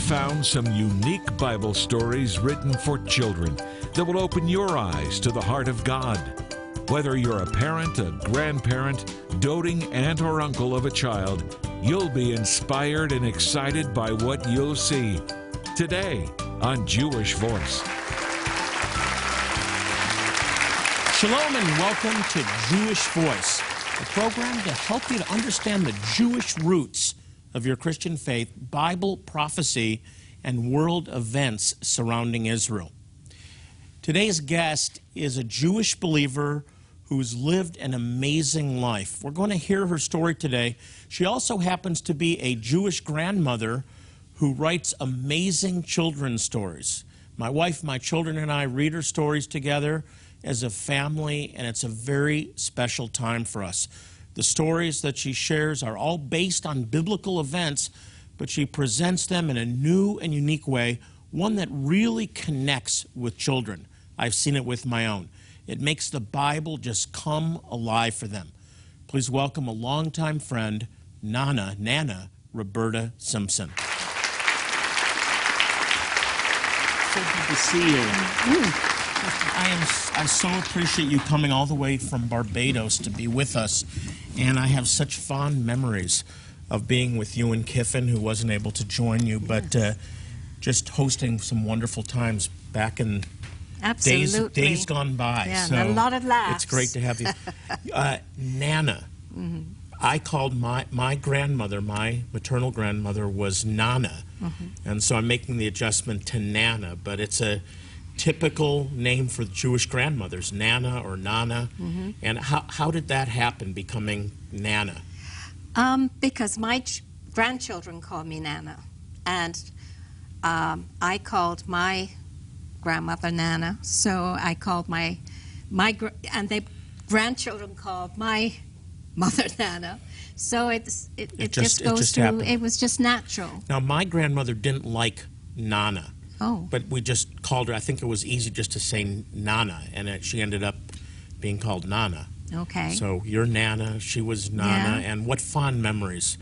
found some unique Bible stories written for children that will open your eyes to the heart of God. Whether you're a parent, a grandparent, doting aunt or uncle of a child, you'll be inspired and excited by what you'll see today on Jewish Voice. Shalom and welcome to Jewish Voice, a program to help you to understand the Jewish roots of your Christian faith, Bible prophecy, and world events surrounding Israel. Today's guest is a Jewish believer who's lived an amazing life. We're going to hear her story today. She also happens to be a Jewish grandmother who writes amazing children's stories. My wife, my children, and I read her stories together as a family, and it's a very special time for us. The stories that she shares are all based on biblical events, but she presents them in a new and unique way, one that really connects with children. I've seen it with my own. It makes the Bible just come alive for them. Please welcome a longtime friend, Nana, Roberta Simpson. So good to see you. I so appreciate you coming all the way from Barbados to be with us, and I have such fond memories of being with you and Kiffin, who wasn't able to join you, but just hosting some wonderful times back in days gone by. Yeah, so a lot of laughs. It's great to have you. Nana, I called my grandmother, my maternal grandmother, was Nana, and so I'm making the adjustment to Nana, but it's a typical name for Jewish grandmothers, Nana or Nana. And how did that happen, becoming Nana? Because my grandchildren called me Nana, and I called my grandmother Nana, so I called my grandchildren called my mother Nana, so it just goes through. It was just natural. Now, my grandmother didn't like Nana. Oh. But we just called her, I think it was easy just to say Nana, and she ended up being called Nana. Okay. So you're Nana, she was Nana, and what fond memories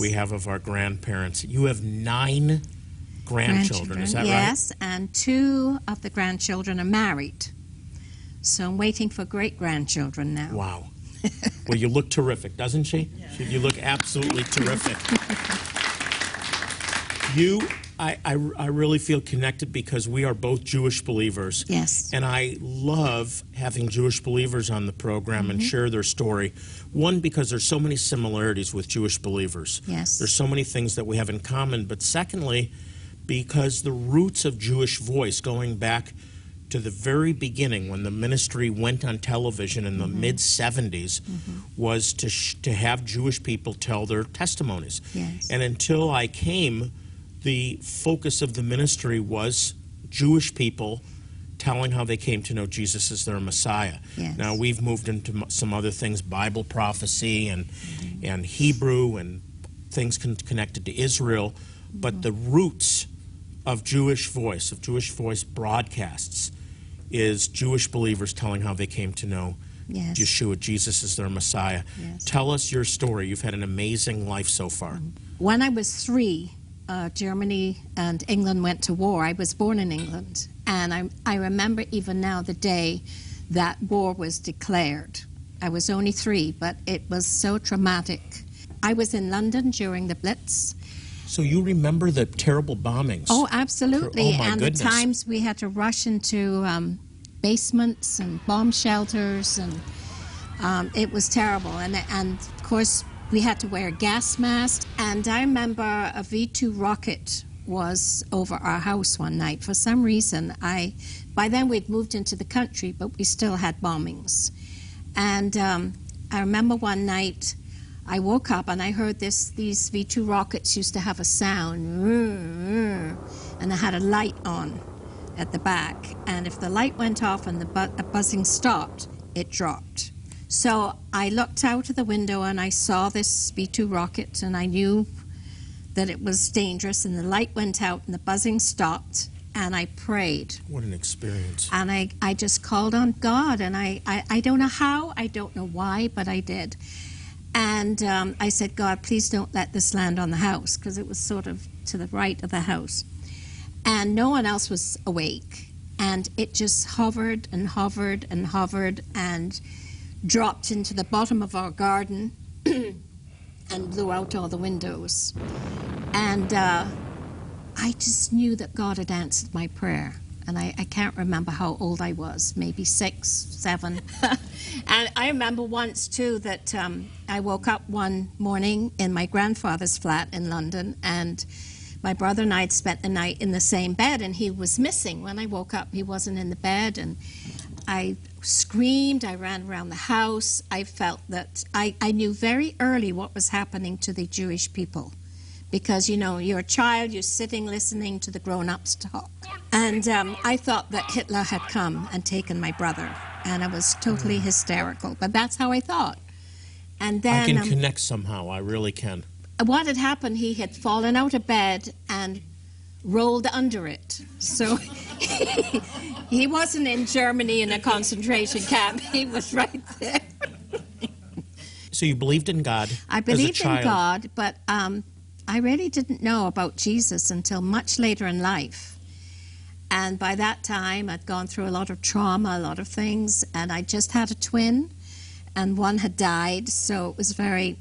we have of our grandparents. You have 9 grandchildren, is that right? Yes, and 2 of the grandchildren are married. So I'm waiting for great-grandchildren now. Wow. Well, you look terrific, doesn't she? Yeah. You look absolutely terrific. I really feel connected because we are both Jewish believers. Yes. And I love having Jewish believers on the program and share their story. One, because there's so many similarities with Jewish believers. Yes. There's so many things that we have in common. But secondly, because the roots of Jewish Voice, going back to the very beginning when the ministry went on television in the mid-'70s, was to have Jewish people tell their testimonies. Yes. And until I came, the focus of the ministry was Jewish people telling how they came to know Jesus as their Messiah. Yes. Now, we've moved into some other things, Bible prophecy and Hebrew and things connected to Israel, but the roots of Jewish Voice, broadcasts, is Jewish believers telling how they came to know Yeshua, Jesus is their Messiah. Yes. Tell us your story. You've had an amazing life so far. When I was 3, Germany and England went to war. I was born in England, and I remember even now the day that war was declared. I was only 3, but it was so traumatic. I was in London during the Blitz. So you remember the terrible bombings? Oh, absolutely. Oh, my goodness. The times we had to rush into basements and bomb shelters, and it was terrible. And of course, we had to wear a gas mask, and I remember a V-2 rocket was over our house one night. For some reason, by then we'd moved into the country, but we still had bombings. And I remember one night I woke up and I heard these V-2 rockets used to have a sound, and I had a light on at the back. And if the light went off and the buzzing stopped, it dropped. So I looked out of the window and I saw this V-2 rocket, and I knew that it was dangerous, and the light went out and the buzzing stopped, and I prayed. What an experience. And I just called on God, and I don't know how, I don't know why, but I did. And I said, God, please don't let this land on the house, because it was sort of to the right of the house. And no one else was awake. And it just hovered and hovered and hovered and dropped into the bottom of our garden and blew out all the windows. And I just knew that God had answered my prayer. And I can't remember how old I was, maybe 6, 7. And I remember once, too, that I woke up one morning in my grandfather's flat in London, and my brother and I had spent the night in the same bed, and he was missing. When I woke up, he wasn't in the bed, and I screamed, I ran around the house. I felt that I knew very early what was happening to the Jewish people. Because, you know, you're a child, you're sitting listening to the grown-ups talk. And I thought that Hitler had come and taken my brother. And I was totally hysterical. But that's how I thought. And then I can connect somehow. I really can. What had happened, he had fallen out of bed and rolled under it. So he wasn't in Germany in a concentration camp. He was right there. So you believed in God as a child? I believed in God, but... I really didn't know about Jesus until much later in life. And by that time, I'd gone through a lot of trauma, a lot of things, and I just had a twin, and one had died, so it was a very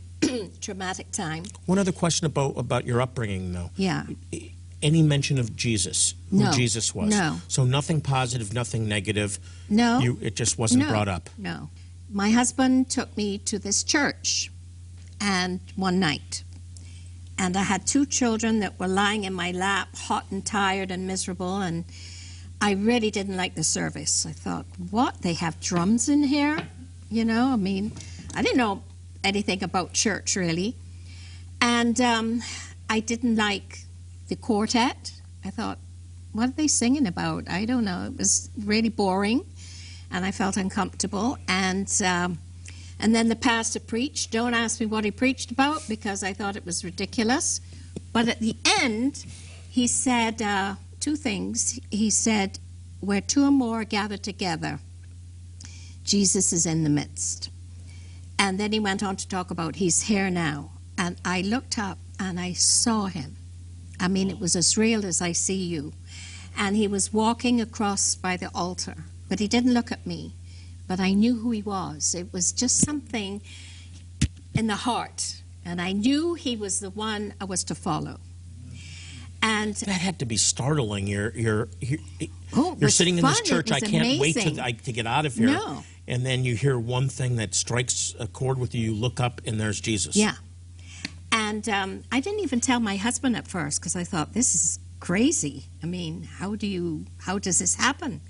traumatic time. One other question about your upbringing, though. Yeah. Any mention of Jesus, who no. Jesus was? No. So nothing positive, nothing negative? No. It just wasn't brought up? No. My husband took me to this church and one night. And I had 2 children that were lying in my lap, hot and tired and miserable, and I really didn't like the service. I thought, what, they have drums in here? You know, I mean, I didn't know anything about church, really. And I didn't like the quartet. I thought, what are they singing about? I don't know. It was really boring, and I felt uncomfortable. And then the pastor preached. Don't ask me what he preached about, because I thought it was ridiculous. But at the end, he said 2 things. He said, where 2 or more are gathered together, Jesus is in the midst. And then he went on to talk about, he's here now. And I looked up, and I saw him. I mean, it was as real as I see you. And he was walking across by the altar, but he didn't look at me. But I knew who he was. It was just something in the heart. And I knew he was the one I was to follow. And that had to be startling. You're sitting in this church. I can't wait to get out of here. No. And then you hear one thing that strikes a chord with you. You look up and there's Jesus. Yeah. And I didn't even tell my husband at first, because I thought, this is crazy. I mean, how does this happen?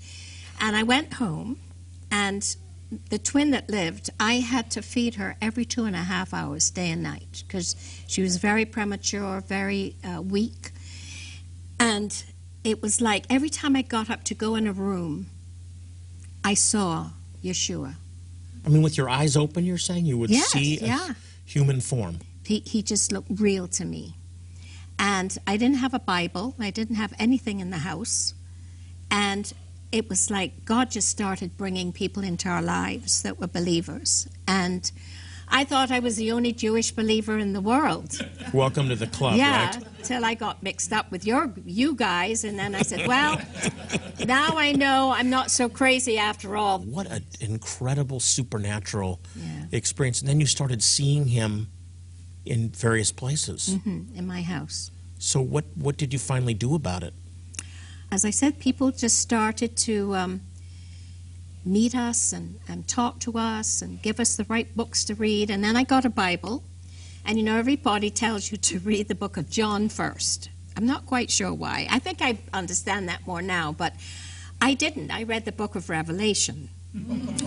And I went home. And the twin that lived, I had to feed her every 2.5 hours, day and night, because she was very premature, very weak. And it was like every time I got up to go in a room, I saw Yeshua. I mean, with your eyes open, you're saying you would see a human form. He just looked real to me. And I didn't have a Bible. I didn't have anything in the house. And it was like God just started bringing people into our lives that were believers. And I thought I was the only Jewish believer in the world. Welcome to the club, right? Yeah, till I got mixed up with you guys, and then I said, well, now I know I'm not so crazy after all. What an incredible supernatural experience. And then you started seeing him in various places. Mm-hmm, in my house. So what did you finally do about it? As I said, people just started to meet us and talk to us and give us the right books to read. And then I got a Bible. And, you know, everybody tells you to read the book of John first. I'm not quite sure why. I think I understand that more now, but I didn't. I read the book of Revelation. I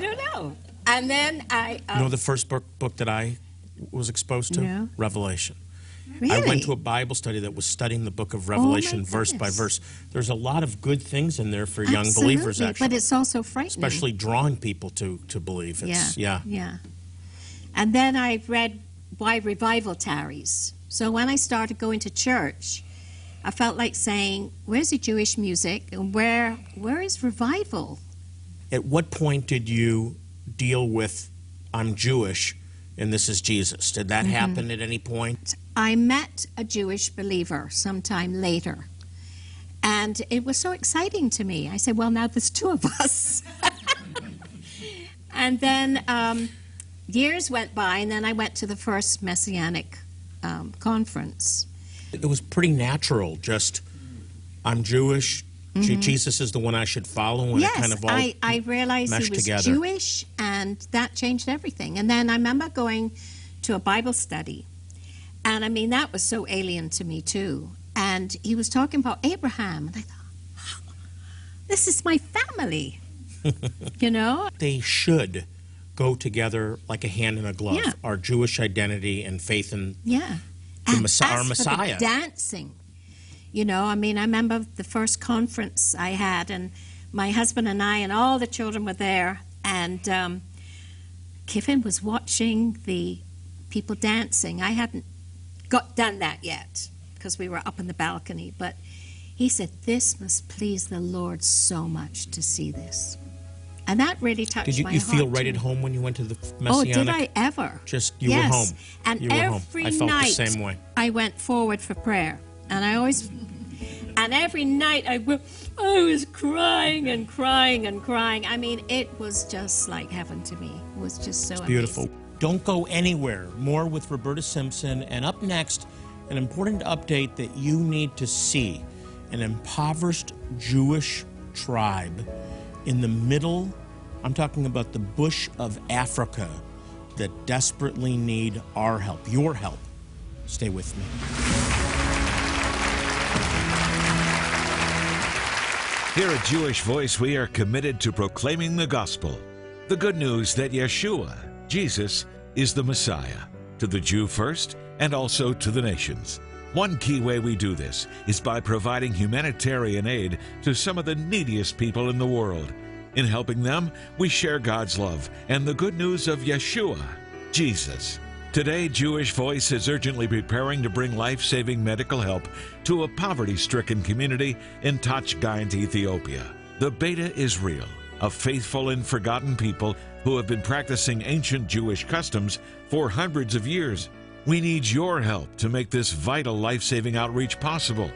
don't know. And then I... you know the first book that I was exposed to? No. Revelation. Really? I went to a Bible study that was studying the book of Revelation verse by verse. There's a lot of good things in there for young believers, actually. But it's also frightening. Especially drawing people to believe. It's, yeah. And then I read Why Revival Tarries. So when I started going to church, I felt like saying, where's the Jewish music and where is revival? At what point did you deal with, I'm Jewish, and this is Jesus. Did that happen at any point? I met a Jewish believer sometime later, and it was so exciting to me. I said, well, now there's two of us. And then years went by, and then I went to the first Messianic conference. It was pretty natural, just, I'm Jewish, Jesus is the one I should follow, and yes, it kind of all I realized he was together. Jewish, and that changed everything. And then I remember going to a Bible study, and I mean, that was so alien to me too. And he was talking about Abraham, and I thought, oh, this is my family, you know? They should go together like a hand in a glove, our Jewish identity and faith in our Messiah. The dancing. You know, I mean, I remember the first conference I had, and my husband and I and all the children were there, and Kiffin was watching the people dancing. I hadn't done that yet because we were up in the balcony, but he said, this must please the Lord so much to see this. And that really touched my heart. Did you feel right at home when you went to the Messianic? Oh, did I ever? Just, you were home. And every night I felt the same way. I went forward for prayer. And I always, and every night I was crying and crying and crying. I mean, it was just like heaven to me. It was just so beautiful. Amazing. Don't go anywhere. More with Roberta Simpson. And up next, an important update that you need to see. An impoverished Jewish tribe in the middle, I'm talking about the bush of Africa, that desperately need our help, your help. Stay with me. Here at Jewish Voice, we are committed to proclaiming the gospel, the good news that Yeshua, Jesus, is the Messiah, to the Jew first and also to the nations. One key way we do this is by providing humanitarian aid to some of the neediest people in the world. In helping them, we share God's love and the good news of Yeshua, Jesus. Today, Jewish Voice is urgently preparing to bring life-saving medical help to a poverty-stricken community in Tach Gaint, Ethiopia. The Beta Israel, a faithful and forgotten people who have been practicing ancient Jewish customs for hundreds of years. We need your help to make this vital life-saving outreach possible.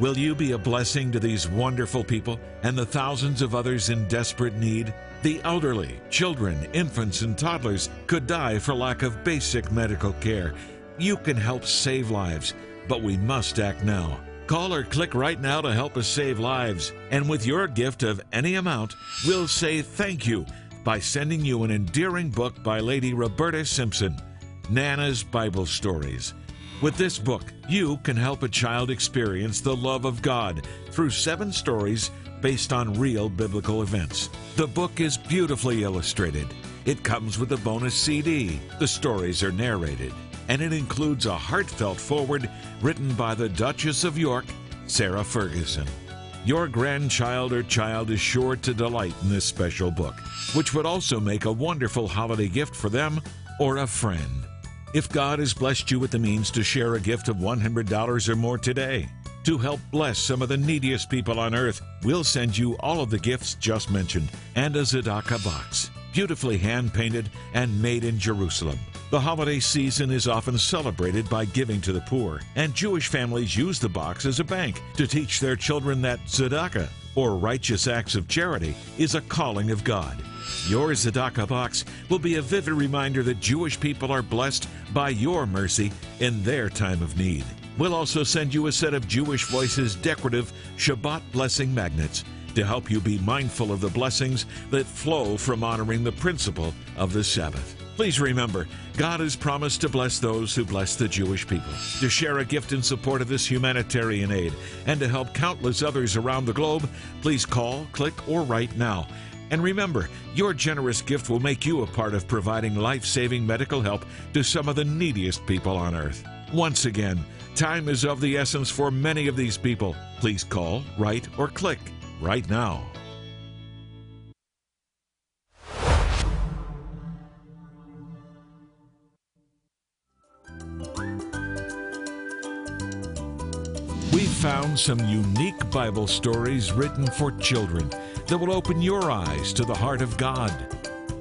Will you be a blessing to these wonderful people and the thousands of others in desperate need? The elderly, children, infants, and toddlers could die for lack of basic medical care. You can help save lives, but we must act now. Call or click right now to help us save lives. And with your gift of any amount, we'll say thank you by sending you an endearing book by Lady Roberta Simpson, Nana's Bible Stories. With this book, you can help a child experience the love of God through 7 stories based on real biblical events. The book is beautifully illustrated. It comes with a bonus CD. The stories are narrated, and it includes a heartfelt foreword written by the Duchess of York, Sarah Ferguson. Your grandchild or child is sure to delight in this special book, which would also make a wonderful holiday gift for them or a friend. If God has blessed you with the means to share a gift of $100 or more today, to help bless some of the neediest people on earth, we'll send you all of the gifts just mentioned and a tzedakah box, beautifully hand-painted and made in Jerusalem. The holiday season is often celebrated by giving to the poor, and Jewish families use the box as a bank to teach their children that tzedakah, or righteous acts of charity, is a calling of God. Your tzedakah box will be a vivid reminder that Jewish people are blessed by your mercy in their time of need. We'll also send you a set of Jewish Voice's decorative Shabbat blessing magnets to help you be mindful of the blessings that flow from honoring the principle of the Sabbath. Please remember, God has promised to bless those who bless the Jewish people. To share a gift in support of this humanitarian aid and to help countless others around the globe, please call, click, or write now. And remember, your generous gift will make you a part of providing life-saving medical help to some of the neediest people on earth. Once again, time is of the essence for many of these people. Please call, write, or click right now. We found some unique Bible stories written for children that will open your eyes to the heart of God.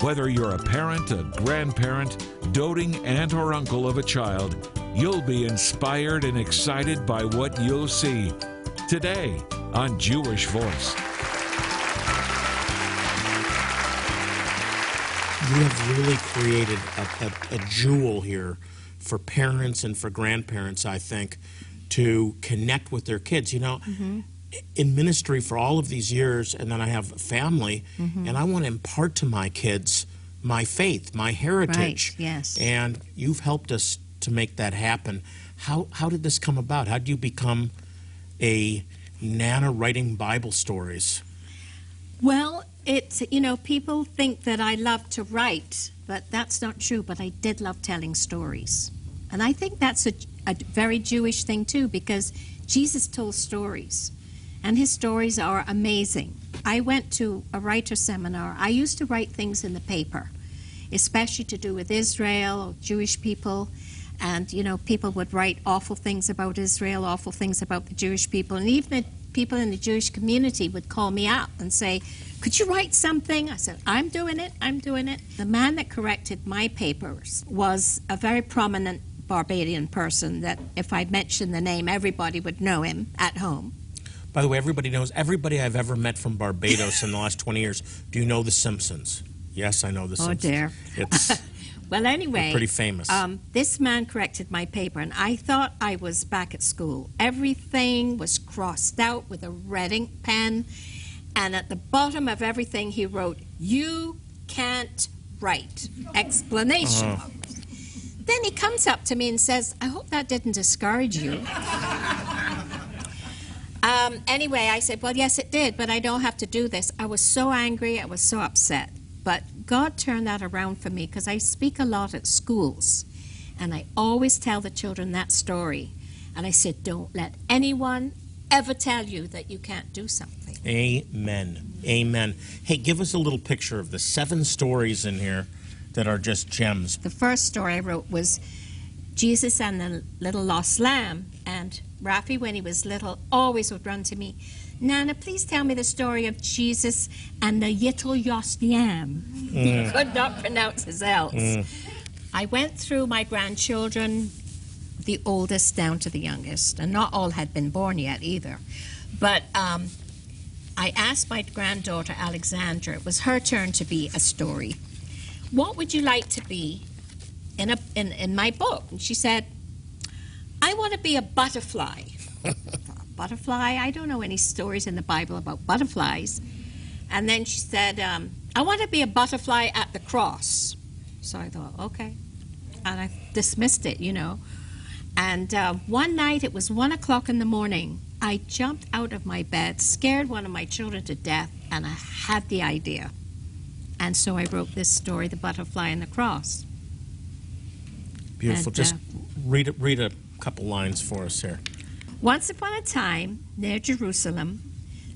Whether you're a parent, a grandparent, doting aunt or uncle of a child, you'll be inspired and excited by what you'll see today on Jewish Voice. You have really created a jewel here for parents and for grandparents, I think, to connect with their kids. You know, in ministry for all of these years, and then I have a family, and I want to impart to my kids my faith, my heritage. Right, yes. And you've helped us to make that happen. How did this come about? How did you become a nana writing Bible stories? Well, it's, you know, people think that I love to write, but that's not true. But I did love telling stories. And I think that's a very Jewish thing, too, because Jesus told stories. And his stories are amazing. I went to a writer seminar. I used to write things in the paper, especially to do with Israel or Jewish people. And, you know, people would write awful things about Israel, awful things about the Jewish people. And even people in the Jewish community would call me up and say, could you write something? I said, I'm doing it, I'm doing it. The man that corrected my papers was a very prominent Barbadian person that if I mentioned the name, everybody would know him at home. By the way, everybody knows, everybody I've ever met from Barbados in the last 20 years, do you know The Simpsons? Yes, I know The Simpsons. Oh, dear. It's well, anyway, pretty famous. This man corrected my paper, and I thought I was back at school. Everything was crossed out with a red ink pen, and at the bottom of everything he wrote, "You can't write!" Explanation. Then he comes up to me and says, "I hope that didn't discourage you." Anyway, I said, well, yes, it did, but I don't have to do this. I was so angry. I was so upset. But God turned that around for me because I speak a lot at schools, and I always tell the children that story. And I said, don't let anyone ever tell you that you can't do something. Amen. Amen. Hey, give us a little picture of the 7 stories in here that are just gems. The first story I wrote was Jesus and the Little Lost Lamb, and Rafi, when he was little, always would run to me, Nana, please tell me the story of Jesus and the Yittle Yost Yam. He could not pronounce his L's. I went through my grandchildren, the oldest down to the youngest, and not all had been born yet either. But I asked my granddaughter, Alexandra, it was her turn to be a story. What would you like to be in my book? And she said, I want to be a butterfly. Butterfly? I don't know any stories in the Bible about butterflies. And then she said, I want to be a butterfly at the cross. So I thought, okay. And I dismissed it, you know. And one night, it was 1 o'clock in the morning, I jumped out of my bed, scared one of my children to death, and I had the idea. And so I wrote this story, The Butterfly and the Cross. Beautiful. And, just read a couple lines for us here. Once upon a time, near Jerusalem,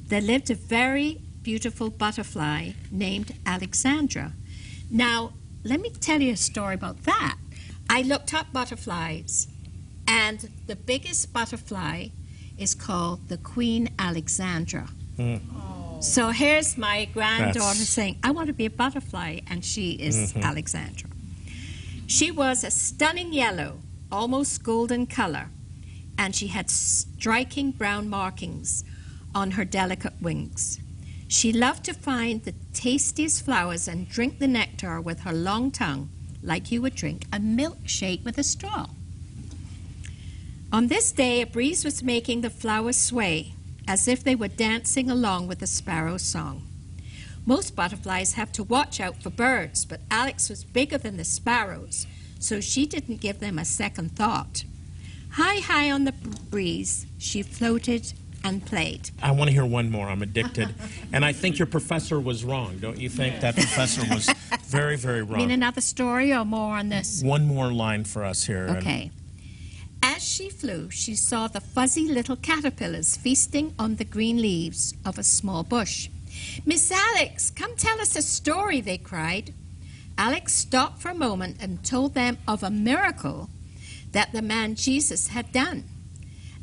there lived a very beautiful butterfly named Alexandra. Now, let me tell you a story about that. I looked up butterflies, and the biggest butterfly is called the Queen Alexandra. So here's my granddaughter saying, I want to be a butterfly, and she is Alexandra. She was a stunning yellow, almost golden color, and she had striking brown markings on her delicate wings. She loved to find the tastiest flowers and drink the nectar with her long tongue, like you would drink a milkshake with a straw. On this day, a breeze was making the flowers sway, as if they were dancing along with the sparrow's song. Most butterflies have to watch out for birds, but Alex was bigger than the sparrows, so she didn't give them a second thought. High, high on the breeze, she floated and played. I want to hear one more. I'm addicted. And I think your professor was wrong, don't you think? That professor was very, very wrong. You mean another story or more on this? One more line for us here. Okay. As she flew, she saw the fuzzy little caterpillars feasting on the green leaves of a small bush. Miss Alex, come tell us a story, they cried. Alex stopped for a moment and told them of a miracle that the man Jesus had done.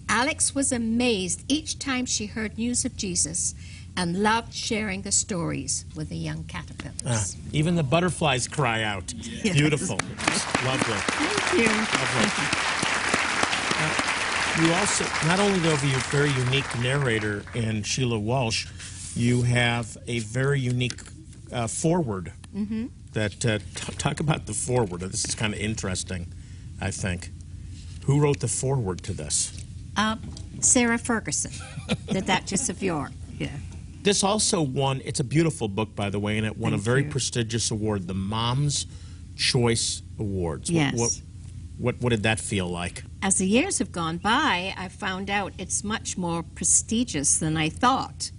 Alex was amazed each time she heard news of Jesus and loved sharing the stories with the young caterpillars. Even the butterflies cry out. Yes. Beautiful. Lovely. Thank you. Lovely. You also, not only though, you have a very unique narrator in Sheila Walsh, you have a very unique foreword. Mm-hmm. That talk about the foreword. This is kind of interesting, I think. Who wrote the foreword to this? Sarah Ferguson, the Duchess of York. Yeah. This also won, it's a beautiful book, by the way, and it won a very prestigious award, the Mom's Choice Awards. Yes. What did that feel like? As the years have gone by, I found out it's much more prestigious than I thought.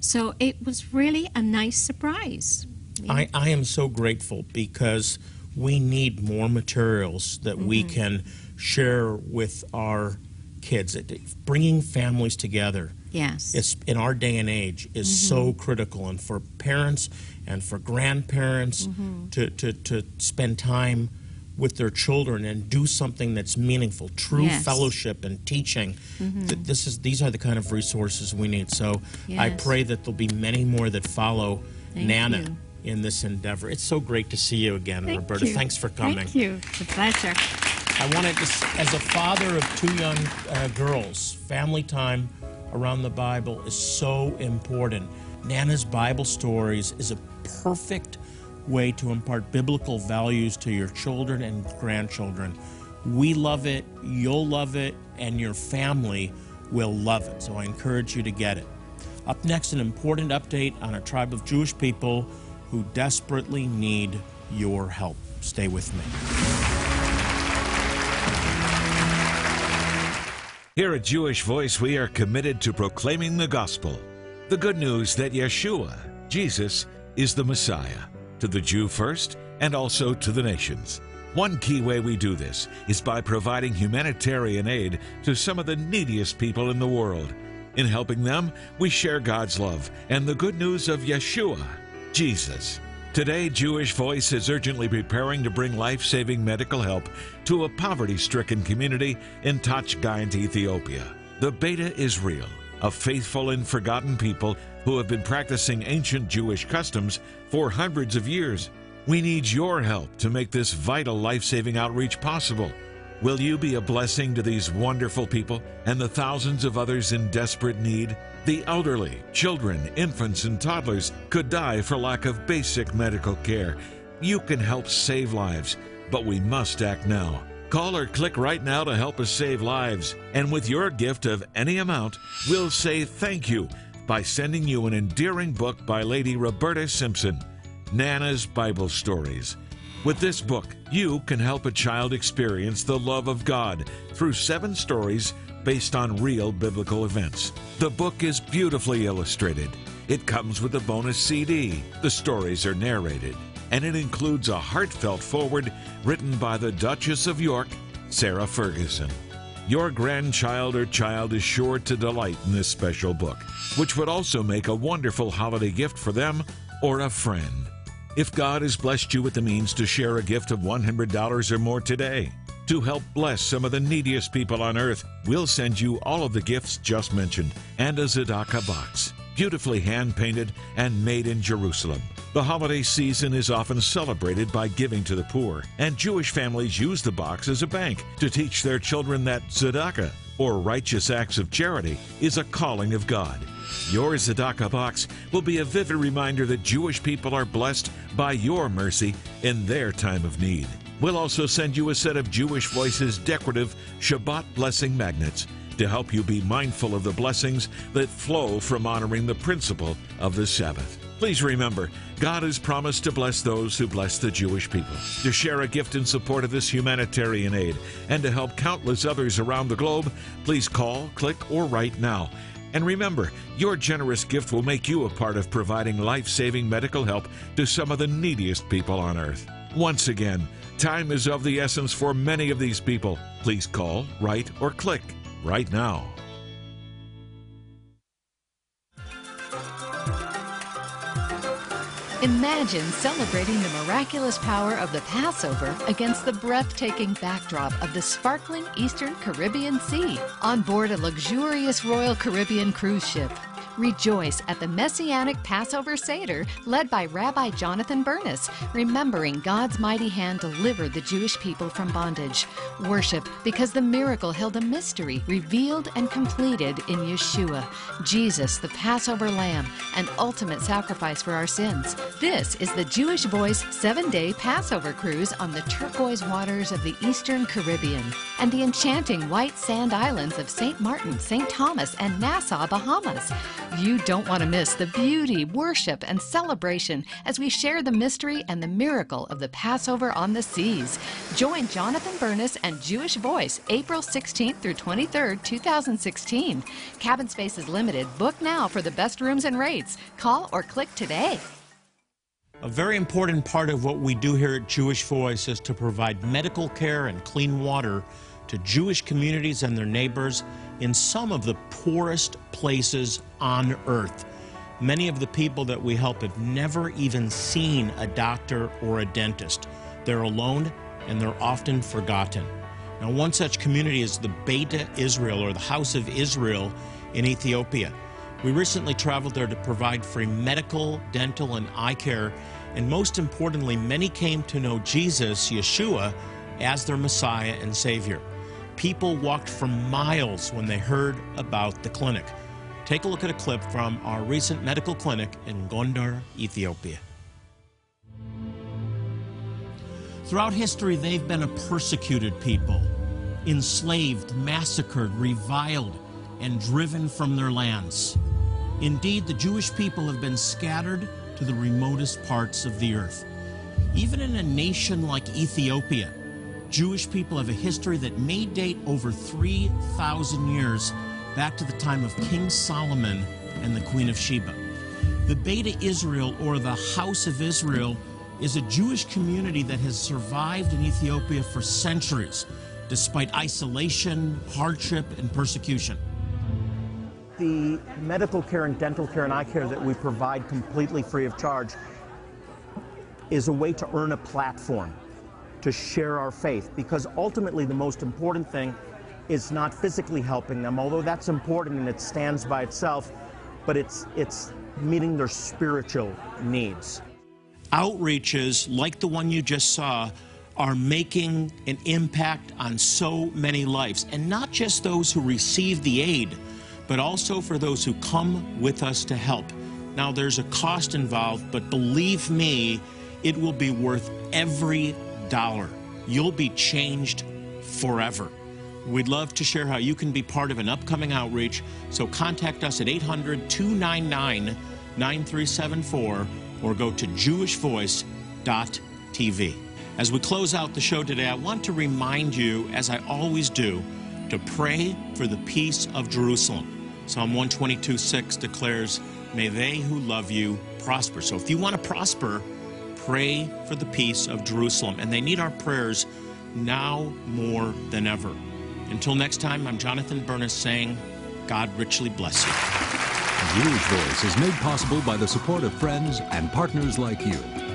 So it was really a nice surprise. Yeah. I am so grateful because we need more materials that we can share with our kids. Bringing families together, yes, it's in our day and age is so critical, and for parents and for grandparents to spend time with their children and do something that's meaningful, true fellowship and teaching. These are the kind of resources we need. So I pray that there'll be many more that follow Nana in this endeavor. It's so great to see you again, Roberta. Thanks for coming. Thank you. It's a pleasure. I wanted to, as a father of two young girls, family time around the Bible is so important. Nana's Bible Stories is a perfect way to impart biblical values to your children and grandchildren. We love it, you'll love it, and your family will love it. So I encourage you to get it. Up next, an important update on a tribe of Jewish people who desperately need your help. Stay with me. Here at Jewish Voice, we are committed to proclaiming the gospel, the good news that Yeshua, Jesus, is the Messiah, to the Jew first and also to the nations. One key way we do this is by providing humanitarian aid to some of the neediest people in the world. In helping them, we share God's love and the good news of Yeshua, Jesus. Today, Jewish Voice is urgently preparing to bring life-saving medical help to a poverty-stricken community in Tach Gaint, Ethiopia. The Beta Israel, a faithful and forgotten people who have been practicing ancient Jewish customs for hundreds of years. We need your help to make this vital life-saving outreach possible. Will you be a blessing to these wonderful people and the thousands of others in desperate need? The elderly, children, infants, and toddlers could die for lack of basic medical care. You can help save lives, but we must act now. Call or click right now to help us save lives. And with your gift of any amount, we'll say thank you by sending you an endearing book by Lady Roberta Simpson, Nana's Bible Stories. With this book, you can help a child experience the love of God through 7 stories based on real biblical events. The book is beautifully illustrated. It comes with a bonus CD. The stories are narrated, and it includes a heartfelt foreword written by the Duchess of York, Sarah Ferguson. Your grandchild or child is sure to delight in this special book, which would also make a wonderful holiday gift for them or a friend. If God has blessed you with the means to share a gift of $100 or more today to help bless some of the neediest people on earth, we'll send you all of the gifts just mentioned and a tzedakah box, beautifully hand-painted and made in Jerusalem. The holiday season is often celebrated by giving to the poor, and Jewish families use the box as a bank to teach their children that tzedakah, or righteous acts of charity, is a calling of God. Your tzedakah box will be a vivid reminder that Jewish people are blessed by your mercy in their time of need. We'll also send you a set of Jewish Voice's decorative Shabbat blessing magnets to help you be mindful of the blessings that flow from honoring the principle of the Sabbath. Please remember, God has promised to bless those who bless the Jewish people. To share a gift in support of this humanitarian aid and to help countless others around the globe, please call, click, or write now. And remember, your generous gift will make you a part of providing life-saving medical help to some of the neediest people on earth. Once again, time is of the essence for many of these people. Please call, write, or click right now. Imagine celebrating the miraculous power of the Passover against the breathtaking backdrop of the sparkling Eastern Caribbean Sea on board a luxurious Royal Caribbean cruise ship. Rejoice at the Messianic Passover Seder led by Rabbi Jonathan Burness, remembering God's mighty hand delivered the Jewish people from bondage. Worship because the miracle held a mystery revealed and completed in Yeshua, Jesus, the Passover Lamb, an ultimate sacrifice for our sins. This is the Jewish Voice 7-day Passover cruise on the turquoise waters of the Eastern Caribbean and the enchanting white sand islands of St. Martin, St. Thomas, and Nassau, Bahamas. You don't want to miss the beauty, worship, and celebration as we share the mystery and the miracle of the Passover on the seas. Join Jonathan Burness and Jewish Voice April 16th through 23rd, 2016. Cabin space is limited. Book now for the best rooms and rates. Call or click today. A very important part of what we do here at Jewish Voice is to provide medical care and clean water to Jewish communities and their neighbors in some of the poorest places on earth. Many of the people that we help have never even seen a doctor or a dentist. They're alone and they're often forgotten. Now, one such community is the Beta Israel, or the House of Israel, in Ethiopia. We recently traveled there to provide free medical, dental, and eye care, and most importantly, many came to know Jesus, Yeshua, as their Messiah and Savior. People walked for miles when they heard about the clinic. Take a look at a clip from our recent medical clinic in Gondar, Ethiopia. Throughout history, they've been a persecuted people, enslaved, massacred, reviled, and driven from their lands. Indeed, the Jewish people have been scattered to the remotest parts of the earth. Even in a nation like Ethiopia, Jewish people have a history that may date over 3,000 years back to the time of King Solomon and the Queen of Sheba. The Beta Israel, or the House of Israel, is a Jewish community that has survived in Ethiopia for centuries, despite isolation, hardship, and persecution. The medical care and dental care and eye care that we provide completely free of charge is a way to earn a platform to share our faith, because ultimately the most important thing is not physically helping them, although that's important and it stands by itself, but it's meeting their spiritual needs. Outreaches like the one you just saw are making an impact on so many lives, and not just those who receive the aid, but also for those who come with us to help. Now, there's a cost involved, but believe me, it will be worth every dollar. You'll be changed forever. We'd love to share how you can be part of an upcoming outreach, so contact us at 800-299-9374 or go to jewishvoice.tv. As we close out the show today, I want to remind you, as I always do, to pray for the peace of Jerusalem. Psalm 122:6 declares, "May they who love you prosper." So if you want to prosper, pray for the peace of Jerusalem. And they need our prayers now more than ever. Until next time, I'm Jonathan Burness saying, God richly bless you. Jewish Voice is made possible by the support of friends and partners like you.